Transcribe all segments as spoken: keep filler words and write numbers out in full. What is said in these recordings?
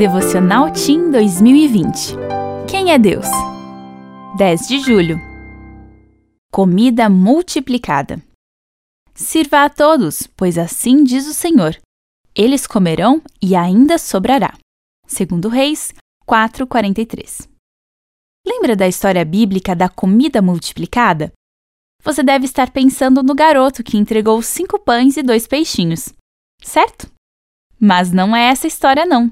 Devocional Team dois mil e vinte. Quem é Deus? dez de julho. Comida multiplicada. Sirva a todos, pois assim diz o Senhor. Eles comerão e ainda sobrará. Segundo Reis quatro, quarenta e três. Lembra da história bíblica da comida multiplicada? Você deve estar pensando no garoto que entregou cinco pães e dois peixinhos, certo? Mas não é essa história, não.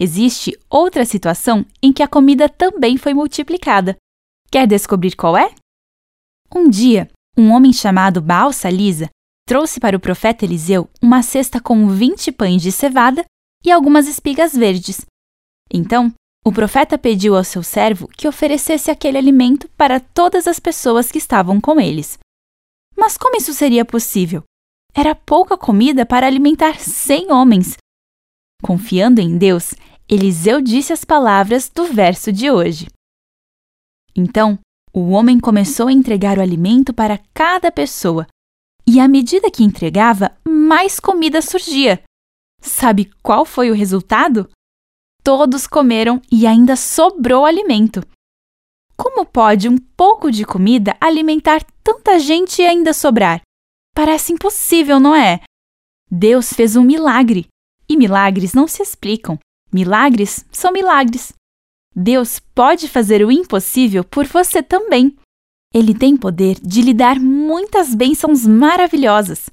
Existe outra situação em que a comida também foi multiplicada. Quer descobrir qual é? Um dia, um homem chamado Baal-Salisa trouxe para o profeta Eliseu uma cesta com vinte pães de cevada e algumas espigas verdes. Então, o profeta pediu ao seu servo que oferecesse aquele alimento para todas as pessoas que estavam com eles. Mas como isso seria possível? Era pouca comida para alimentar cem homens. Confiando em Deus, Eliseu disse as palavras do verso de hoje. Então, o homem começou a entregar o alimento para cada pessoa, e à medida que entregava, mais comida surgia. Sabe qual foi o resultado? Todos comeram e ainda sobrou alimento. Como pode um pouco de comida alimentar tanta gente e ainda sobrar? Parece impossível, não é? Deus fez um milagre. E milagres não se explicam. Milagres são milagres. Deus pode fazer o impossível por você também. Ele tem poder de lhe dar muitas bênçãos maravilhosas.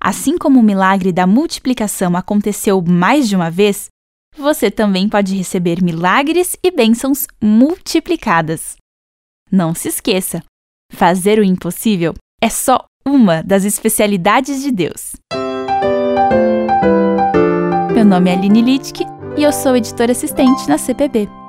Assim como o milagre da multiplicação aconteceu mais de uma vez, você também pode receber milagres e bênçãos multiplicadas. Não se esqueça, fazer o impossível é só uma das especialidades de Deus. Meu nome é Aline Littich e eu sou editora assistente na C P B.